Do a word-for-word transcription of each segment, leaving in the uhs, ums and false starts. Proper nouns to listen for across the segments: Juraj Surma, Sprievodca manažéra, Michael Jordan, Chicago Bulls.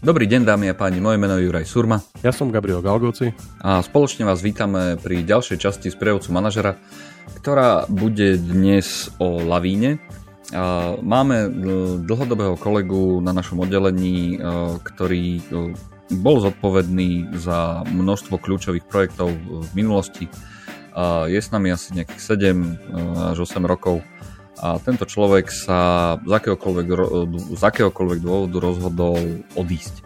Dobrý deň, dámy a páni, moje meno je Juraj Surma. Ja som Gabriel Galgóci. A spoločne vás vítame pri ďalšej časti Sprievodcu manažéra, ktorá bude dnes o lavíne. Máme dlhodobého kolegu na našom oddelení, ktorý bol zodpovedný za množstvo kľúčových projektov v minulosti. Je s nami asi nejakých sedem až osem rokov. A tento človek sa z akéhokoľvek, z akéhokoľvek dôvodu rozhodol odísť.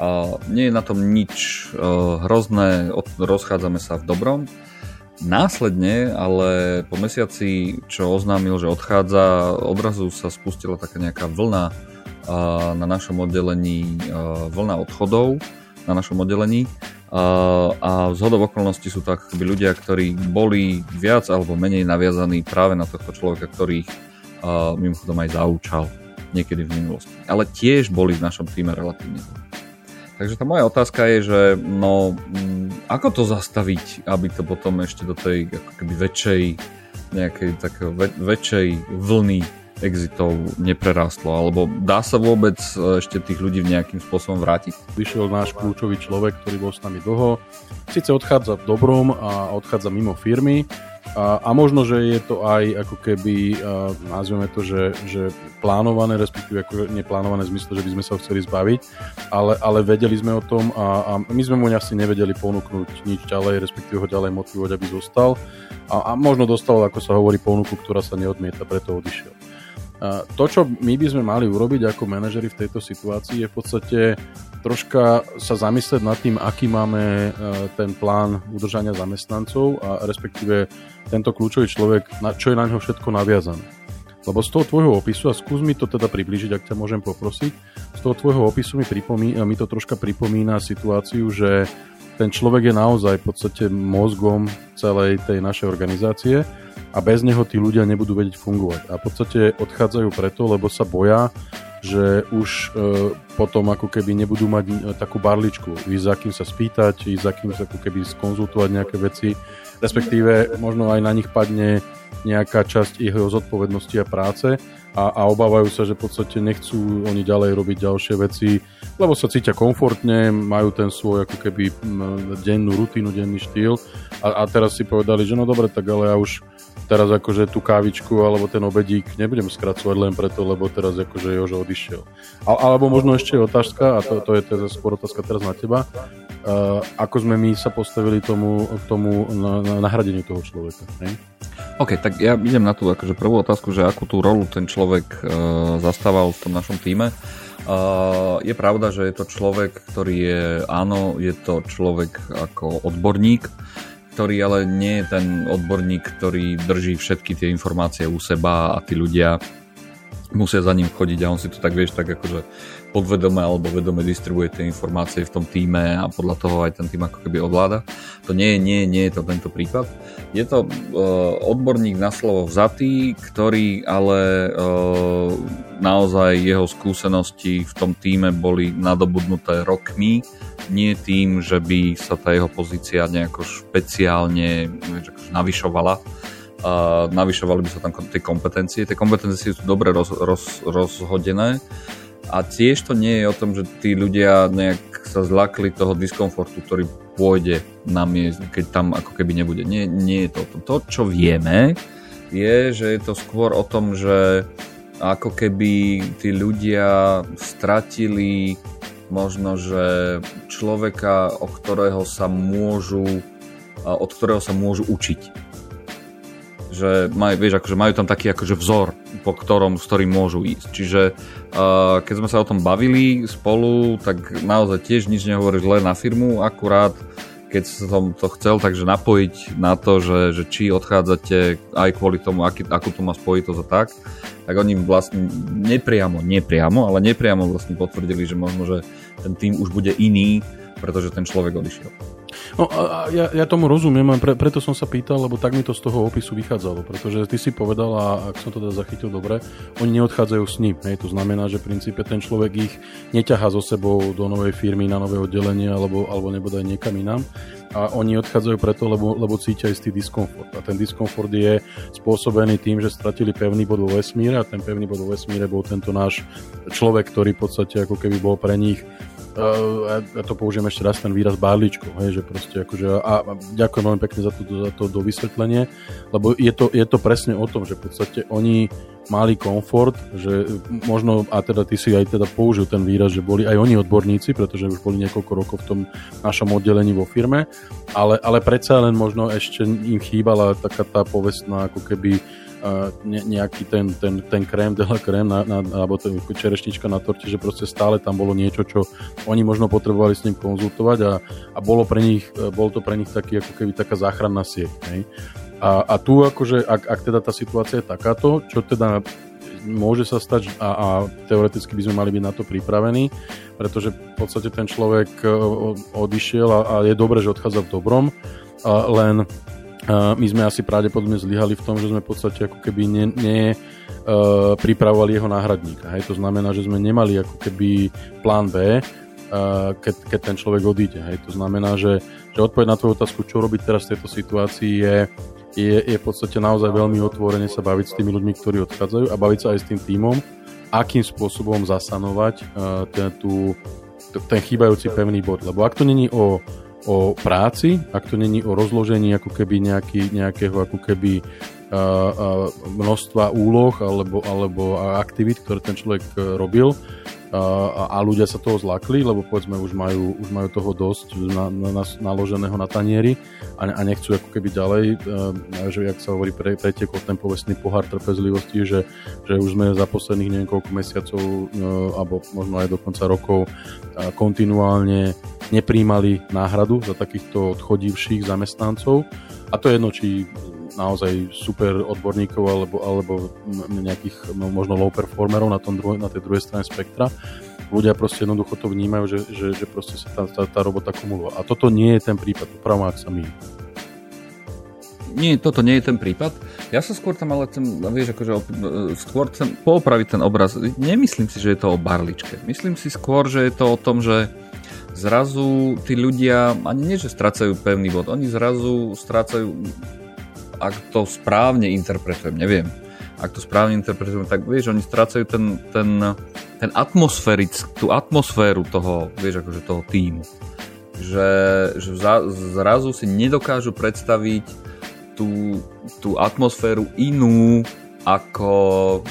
A nie je na tom nič hrozné, rozchádzame sa v dobrom. Následne, ale po mesiaci, čo oznámil, že odchádza, odrazu sa spustila taká nejaká vlna na našom oddelení, vlna odchodov na našom oddelení. A zhodou okolností sú tak ľudia, ktorí boli viac alebo menej naviazaní práve na tohto človeka, ktorý ich uh, mimochodom aj zaučal niekedy v minulosti. Ale tiež boli v našom týme relatívne. Takže tá moja otázka je, že no, ako to zastaviť, aby to potom ešte do tej ako keby väčšej, nejakej takého väč- väčšej vlny exitov neprerástlo, alebo dá sa vôbec ešte tých ľudí v nejakým spôsobom vrátiť? Vyšiel náš kľúčový človek, ktorý bol s nami dlho. Sice odchádza v dobrom a odchádza mimo firmy a, a možno, že je to aj ako keby, a, nazveme to, že, že plánované, respektíve ako neplánované v zmysle, že by sme sa chceli zbaviť, ale, ale vedeli sme o tom a, a my sme mu asi nevedeli ponúknuť nič ďalej, respektíve ho ďalej motivovať, aby zostal a, a možno dostal, ako sa hovorí, ponuku, ktorá sa neodmieta, preto odišiel. To, čo my by sme mali urobiť ako manažeri v tejto situácii, je v podstate troška sa zamyslieť nad tým, aký máme ten plán udržania zamestnancov a respektíve tento kľúčový človek, čo je na ňo všetko naviazané. Lebo z toho tvojho opisu, a skús mi to teda priblížiť, ak ťa môžem poprosiť, z toho tvojho opisu mi, pripomí, mi to troška pripomína situáciu, že ten človek je naozaj v podstate mozgom celej tej našej organizácie a bez neho tí ľudia nebudú vedieť fungovať. A v podstate odchádzajú preto, lebo sa boja, že už e, potom ako keby nebudú mať e, takú barličku, ísť za kým sa spýtať, ísť za kým sa ako keby skonzultovať nejaké veci, respektíve možno aj na nich padne nejaká časť ich zodpovednosti a práce a, a obávajú sa, že v podstate nechcú oni ďalej robiť ďalšie veci, lebo sa cítia komfortne, majú ten svoj ako keby dennú rutinu, denný štýl a, a teraz si povedali, že no dobre, tak ale ja už teraz akože tú kávičku alebo ten obedík nebudem skracovať len preto, lebo teraz akože Jožo odišiel. A, alebo možno ešte otázka, a to, to je teda skôr otázka teraz na teba, Uh, ako sme my sa postavili tomu, k tomu na, na nahradeniu toho človeka. Ne? OK, tak ja idem na tú akože prvú otázku, že akú tú rolu ten človek uh, zastával v tom našom týme. Uh, je pravda, že je to človek, ktorý je, áno, je to človek ako odborník, ktorý ale nie je ten odborník, ktorý drží všetky tie informácie u seba a tí ľudia musia za ním chodiť a on si to tak, vieš, tak akože podvedome alebo vedome distribuje tie informácie v tom týme a podľa toho aj ten tým ako keby ovláda. To nie je, nie, nie je to tento prípad. Je to uh, odborník na slovo vzatý, ktorý ale uh, naozaj jeho skúsenosti v tom týme boli nadobudnuté rokmi, nie tým, že by sa tá jeho pozícia nejako špeciálne akože navyšovala. Uh, navyšovali by sa tam tie kompetencie. Tie kompetencie sú dobre roz, roz, rozhodené. A tiež to nie je o tom, že tí ľudia nejak sa zľakli toho diskomfortu, ktorý pôjde na miesto, keď tam ako keby nebude. Nie, nie je to o tom. To, čo vieme, je, že je to skôr o tom, že ako keby tí ľudia stratili možno, že človeka, od ktorého sa môžu, od ktorého sa môžu učiť. Že maj, vieš, akože majú tam taký akože vzor, po ktorom, s ktorým môžu ísť. Čiže uh, keď sme sa o tom bavili spolu, tak naozaj tiež nič nehovorí len na firmu, akurát keď som to chcel, takže napojiť na to, že, že či odchádzate aj kvôli tomu, aký, akú to má spojitosť a tak, tak oni vlastne nepriamo, nepriamo, ale nepriamo vlastne potvrdili, že možno, že ten tým už bude iný, pretože ten človek odišiel. No, a ja, ja tomu rozumiem, a pre, preto som sa pýtal, lebo tak mi to z toho opisu vychádzalo, pretože ty si povedal, a ak som to teda zachytil dobre, oni neodchádzajú s ním, hej, to znamená, že v princípe ten človek ich neťahá so sebou do novej firmy, na nové oddelenie, alebo, alebo nebodaj niekam inám. A oni odchádzajú preto, lebo, lebo cítia istý diskomfort. A ten diskomfort je spôsobený tým, že stratili pevný bod vo vesmíre a ten pevný bod vo vesmíre bol tento náš človek, ktorý v podstate ako keby bol pre nich Uh, ja to použijem ešte raz, ten výraz bádličkou, hej, že proste akože, a, a ďakujem veľmi pekne za to, za to dovysvetlenie, lebo je to, je to presne o tom, že v podstate oni mali komfort, že možno, a teda ty si aj teda použil ten výraz, že boli aj oni odborníci, pretože už boli niekoľko rokov v tom našom oddelení vo firme, ale, ale predsa len možno ešte im chýbala taká tá povestná ako keby Ne, nejaký ten, ten, ten krém de la krém na, na, alebo ten čerešnička na torte, že proste stále tam bolo niečo, čo oni možno potrebovali s ním konzultovať a, a bolo pre nich, bol to pre nich taký, ako keby taká záchranná sieť. Ne? A, a tu akože, ak, ak teda tá situácia je takáto, čo teda môže sa stať a, a teoreticky by sme mali byť na to pripravení, pretože v podstate ten človek odišiel a, a je dobré, že odchádza v dobrom, a len my sme asi pravdepodobne zlyhali v tom, že sme v podstate ako keby ne, ne uh, pripravovali jeho náhradníka. Hej? To znamená, že sme nemali ako keby plán B, uh, keď, keď ten človek odíde. Hej? To znamená, že, že odpoveď na tvoju otázku, čo robiť teraz v tejto situácii, je, je, je v podstate naozaj veľmi otvorene sa baviť s tými ľuďmi, ktorí odchádzajú a baviť sa aj s tým tímom, akým spôsobom zasanovať uh, ten, tú, ten chýbajúci pevný bod. Lebo ak to není o o práci, ak to není o rozložení ako keby nejaký, nejakého ako keby a, a množstva úloh alebo, alebo aktivít, ktoré ten človek robil a, a ľudia sa toho zlakli, lebo povedzme už majú, už majú toho dosť na, na, na, naloženého na tanieri a, a nechcú ako keby ďalej, a, že jak sa hovorí pre, pretiekol ten povestný pohár trpezlivosti, že, že už sme za posledných neviem koľko mesiacov alebo možno aj do konca rokov a kontinuálne nepríjmali náhradu za takýchto odchodívších zamestnancov. A to je jedno, či naozaj super odborníkov alebo, alebo nejakých možno low performerov na, tom druhe, na tej druhej strane spektra. Ľudia proste jednoducho to vnímajú, že, že, že proste sa tá, tá, tá robota kumuluje. A toto nie je ten prípad, upravom, ak sa mýlim. Nie, toto nie je ten prípad. Ja som skôr tam ale chcem, vieš, akože skôr chcem poopraviť ten obraz. Nemyslím si, že je to o barličke. Myslím si skôr, že je to o tom, že zrazu tí ľudia, ani nie, že strácajú pevný bod, oni zrazu strácajú, ak to správne interpretujem, neviem, ak to správne interpretujem, tak vieš, oni strácajú ten, ten, ten atmosféric, tú atmosféru toho, vieš, akože toho tímu. Že, že zrazu si nedokážu predstaviť tú, tú atmosféru inú, ako,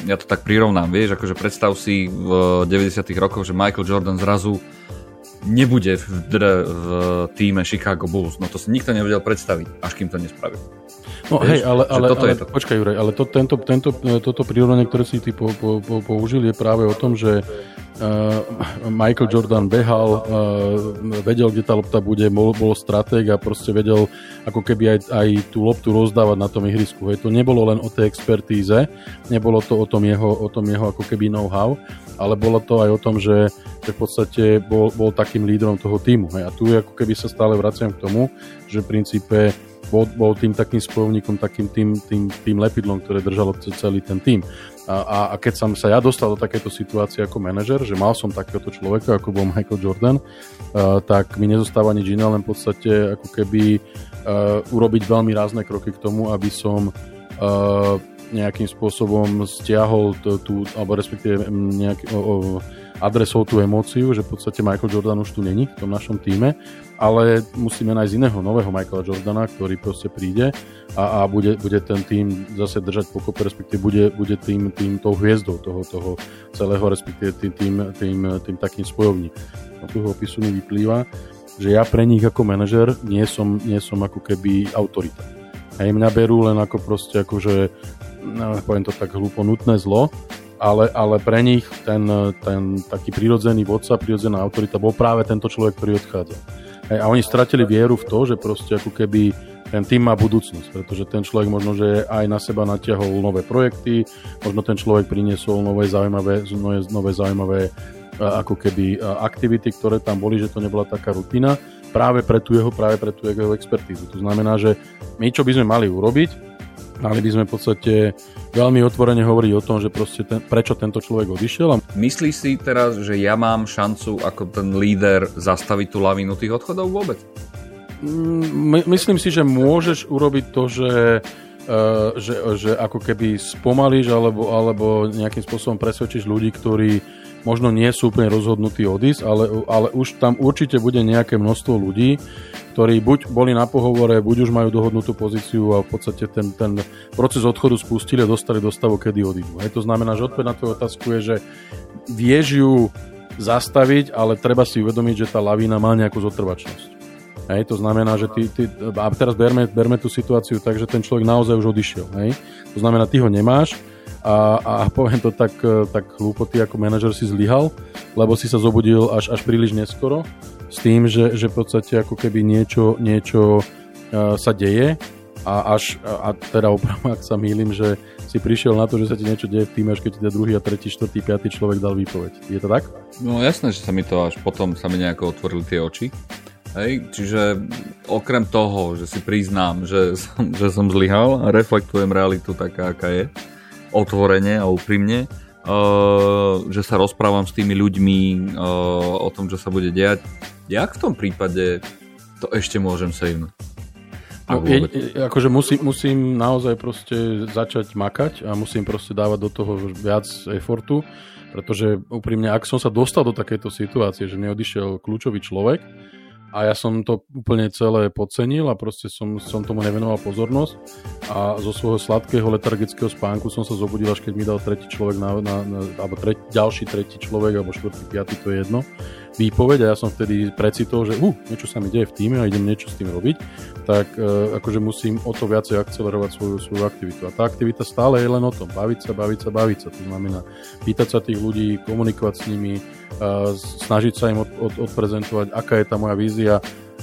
ja to tak prirovnám, vieš, akože predstav si v deväťdesiatych rokoch, že Michael Jordan zrazu nebude v, v týme Chicago Bulls. No to si nikto nevedel predstaviť, až kým to nespravil. No hej, ale, ale, ale to... počkaj Juraj, ale to, tento, tento, toto prirovnanie, ktoré si ty po, po, po, použil, je práve o tom, že uh, Michael Jordan behal, uh, vedel, kde tá lopta bude, bol, bol stratég a proste vedel ako keby aj, aj tú loptu rozdávať na tom ihrisku. Hej. To nebolo len o tej expertíze, nebolo to o tom jeho, o tom jeho ako keby know-how, ale bolo to aj o tom, že, že v podstate bol, bol takým lídrom toho týmu. Hej. A tu ako keby sa stále vraciam k tomu, že v princípe Bol, bol tým takým spojovníkom, takým tým, tým, tým lepidlom, ktoré držalo celý ten tým. A, a, a keď som sa ja dostal do takéto situácie ako manažer, že mal som takéhoto človeka, ako bol Michael Jordan, uh, tak mi nezostáva nič iné, len v podstate ako keby uh, urobiť veľmi rázne kroky k tomu, aby som uh, nejakým spôsobom stiahol tú, alebo respektíve nejaký... O, o, adresou tú emóciu, že v podstate Michael Jordan už tu není v tom našom týme, ale musíme nájsť iného, nového Michaela Jordana, ktorý proste príde a, a bude, bude ten tým zase držať pokope, respektíve bude, bude tým, tým tou hviezdou toho, toho celého, respektíve tým, tým, tým, tým takým spojovník. A tu opisu mi vyplýva, že ja pre nich ako manažer nie som, nie som ako keby autorita. A im naberú len ako proste akože, no, poviem to tak hlúpo, nutné zlo, Ale, ale pre nich ten, ten taký prirodzený vodca, prirodzená autorita bol práve tento človek, ktorý odchádza. Hej, a oni stratili vieru v to, že proste ako keby ten tým má budúcnosť, pretože ten človek možno, že aj na seba natiahol nové projekty, možno ten človek priniesol nové zaujímavé, nové, nové zaujímavé ako keby aktivity, ktoré tam boli, že to nebola taká rutina, práve pre tú jeho, práve pre tú jeho expertízu. To znamená, že my, čo by sme mali urobiť, mali by sme v podstate veľmi otvorene hovoriť o tom, že proste ten, prečo tento človek odišiel. Myslíš si teraz, že ja mám šancu ako ten líder zastaviť tú lavinu tých odchodov vôbec? My, myslím si, že môžeš urobiť to, že, uh, že, že ako keby spomalíš alebo, alebo nejakým spôsobom presvedčíš ľudí, ktorí možno nie sú úplne rozhodnutí odísť, ale, ale už tam určite bude nejaké množstvo ľudí, ktorí buď boli na pohovore, buď už majú dohodnutú pozíciu a v podstate ten, ten proces odchodu spustili a dostali do stavu, kedy odídu. Hej, to znamená, že odpoveď na tvoju otázku je, že vieš ju zastaviť, ale treba si uvedomiť, že tá lavína má nejakú zotrvačnosť. Hej, to znamená, že ty, ty, a teraz berme, berme tú situáciu tak, že ten človek naozaj už odišiel. Hej? To znamená, ty ho nemáš a, a poviem to tak, tak hlúpo, ty ako manažer si zlyhal, lebo si sa zobudil až, až príliš neskoro s tým, že, že v podstate ako keby niečo, niečo uh, sa deje a až, a, a teda opravdu, ak sa mýlim, že si prišiel na to, že sa ti niečo deje v týme, až keď ti druhý a tretí, štvrtý, piatý človek dal výpoveď. Je to tak? No jasné, že sa mi to až potom sa mi nejako otvorili tie oči. Hej, čiže okrem toho, že si priznám, že som, že som zlyhal a reflektujem realitu taká, aká je, otvorene a úprimne, uh, že sa rozprávam s tými ľuďmi uh, o tom, čo sa bude dejať. Jak v tom prípade to ešte môžem sejmať? No, je, akože musím, musím naozaj proste začať makať a musím proste dávať do toho viac efortu, pretože úprimne, ak som sa dostal do takejto situácie, že mne odišiel kľúčový človek, a ja som to úplne celé podcenil a proste som, som tomu nevenoval pozornosť a zo svojho sladkého letargického spánku som sa zobudil, až keď mi dal tretí človek na, na, na, alebo tre, ďalší tretí človek alebo štvrtý, piatý, to je jedno, výpoveď a ja som vtedy precitol, že uh, niečo sa mi deje v tíme a idem niečo s tým robiť, tak e, akože musím o to viacej akcelerovať svoju, svoju aktivitu. A tá aktivita stále je len o tom, baviť sa, baviť sa, baviť sa. To znamená pýtať sa tých ľudí, komunikovať s nimi, a snažiť sa im od, od, odprezentovať, aká je tá moja vízia.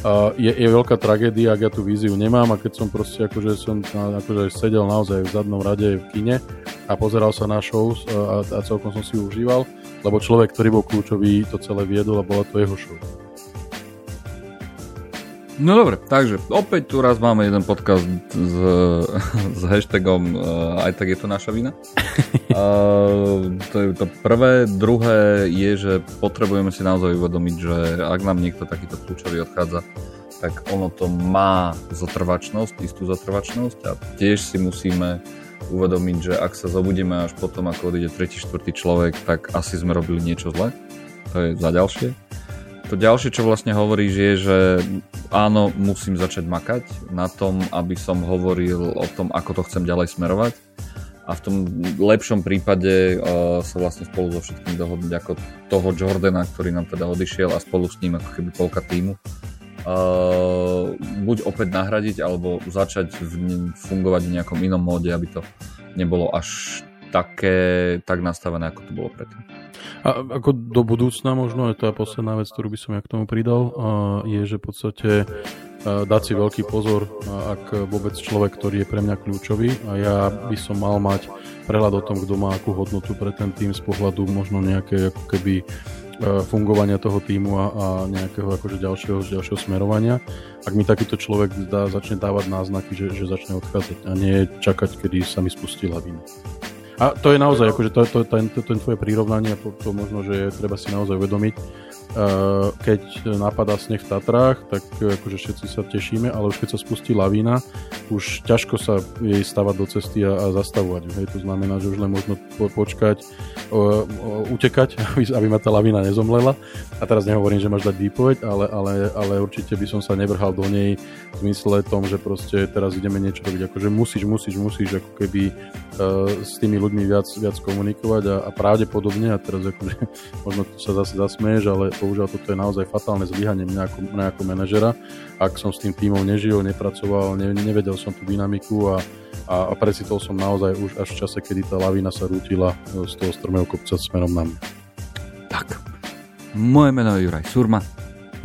A je, je veľká tragédia, ak ja tú víziu nemám a keď som proste akože som akože sedel naozaj v zadnom rade v kine a pozeral sa na show a, a celkom som si ju užíval, lebo človek, ktorý bol kľúčový, to celé viedol a bola to jeho show. No dobre, takže opäť tu raz máme jeden podcast s, s hashtagom uh, aj tak je to naša vina. Uh, to je to prvé. Druhé je, že potrebujeme si naozaj uvedomiť, že ak nám niekto takýto kľúčový odchádza, tak ono to má zotrvačnosť, istú zotrvačnosť a tiež si musíme uvedomiť, že ak sa zobudíme až potom, ako odíde tretí, štvrtý človek, tak asi sme robili niečo zle. To je za ďalšie. To ďalšie, čo vlastne hovoríš, je, že áno, musím začať makať na tom, aby som hovoril o tom, ako to chcem ďalej smerovať a v tom lepšom prípade uh, sa vlastne spolu so všetkým dohodnúť ako toho Jordana, ktorý nám teda odišiel a spolu s ním ako keby polka týmu uh, buď opäť nahradiť alebo začať v, fungovať v nejakom inom móde, aby to nebolo až také, tak nastavené, ako to bolo predtým. A ako do budúcna možno, je to posledná vec, ktorú by som ja k tomu pridal, je, že v podstate dať si veľký pozor, ak vôbec človek, ktorý je pre mňa kľúčový a ja by som mal mať prehľad o tom, kto má akú hodnotu pre ten tým z pohľadu možno nejaké ako keby fungovania toho týmu a, a nejakého akože ďalšieho, ďalšieho smerovania. Ak mi takýto človek dá, začne dávať náznaky, že, že začne odchádzať a nie čakať, kedy sa mi spustí lavína. A to je naozaj, akože to, to, ten, to, ten tvoje prirovnanie, to, to možno, že je, treba si naozaj uvedomiť. Keď napadá sneh v Tatrách, tak akože všetci sa tešíme, ale už keď sa spustí lavína, už ťažko sa jej stavať do cesty a, a zastavovať. Hej, to znamená, že už len možno počkať, o, o, utekať, aby, aby ma tá lavína nezomlela. A teraz nehovorím, že máš dať výpoveď, ale, ale, ale určite by som sa nevrhal do nej v zmysle tom, že proste teraz ideme niečo robiť. Akože musíš, musíš, musíš ako keby s tými ľuďmi viac, viac komunikovať a, a pravdepodobne, a teraz akože, možno sa zase zasmeješ, ale bohužiaľ toto je naozaj fatálne zlyhanie mňa ako, mňa ako manažera. Ak som s tým tímom nežil, nepracoval, ne, nevedel som tú dynamiku a, a, a precitol som naozaj už až v čase, kedy tá lavína sa rútila z toho strmého kopca smerom na mňa. Tak, moje meno je Juraj Surma.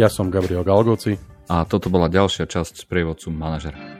Ja som Gabriel Galgóci. A toto bola ďalšia časť Sprievodcu manažera.